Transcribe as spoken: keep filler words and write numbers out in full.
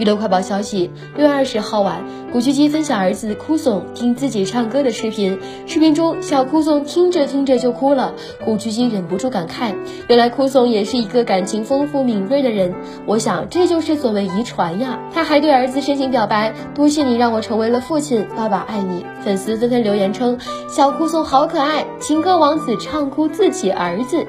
娱乐快报消息，六月二十号晚，古巨基分享儿子哭颂听自己唱歌的视频。视频中，小哭颂听着听着就哭了，古巨基忍不住感慨，原来哭颂也是一个感情丰富敏锐的人。我想这就是所谓遗传呀。他还对儿子深情表白，多谢你让我成为了父亲，爸爸爱你。粉丝纷纷留言称，小哭颂好可爱，情歌王子唱哭自己儿子。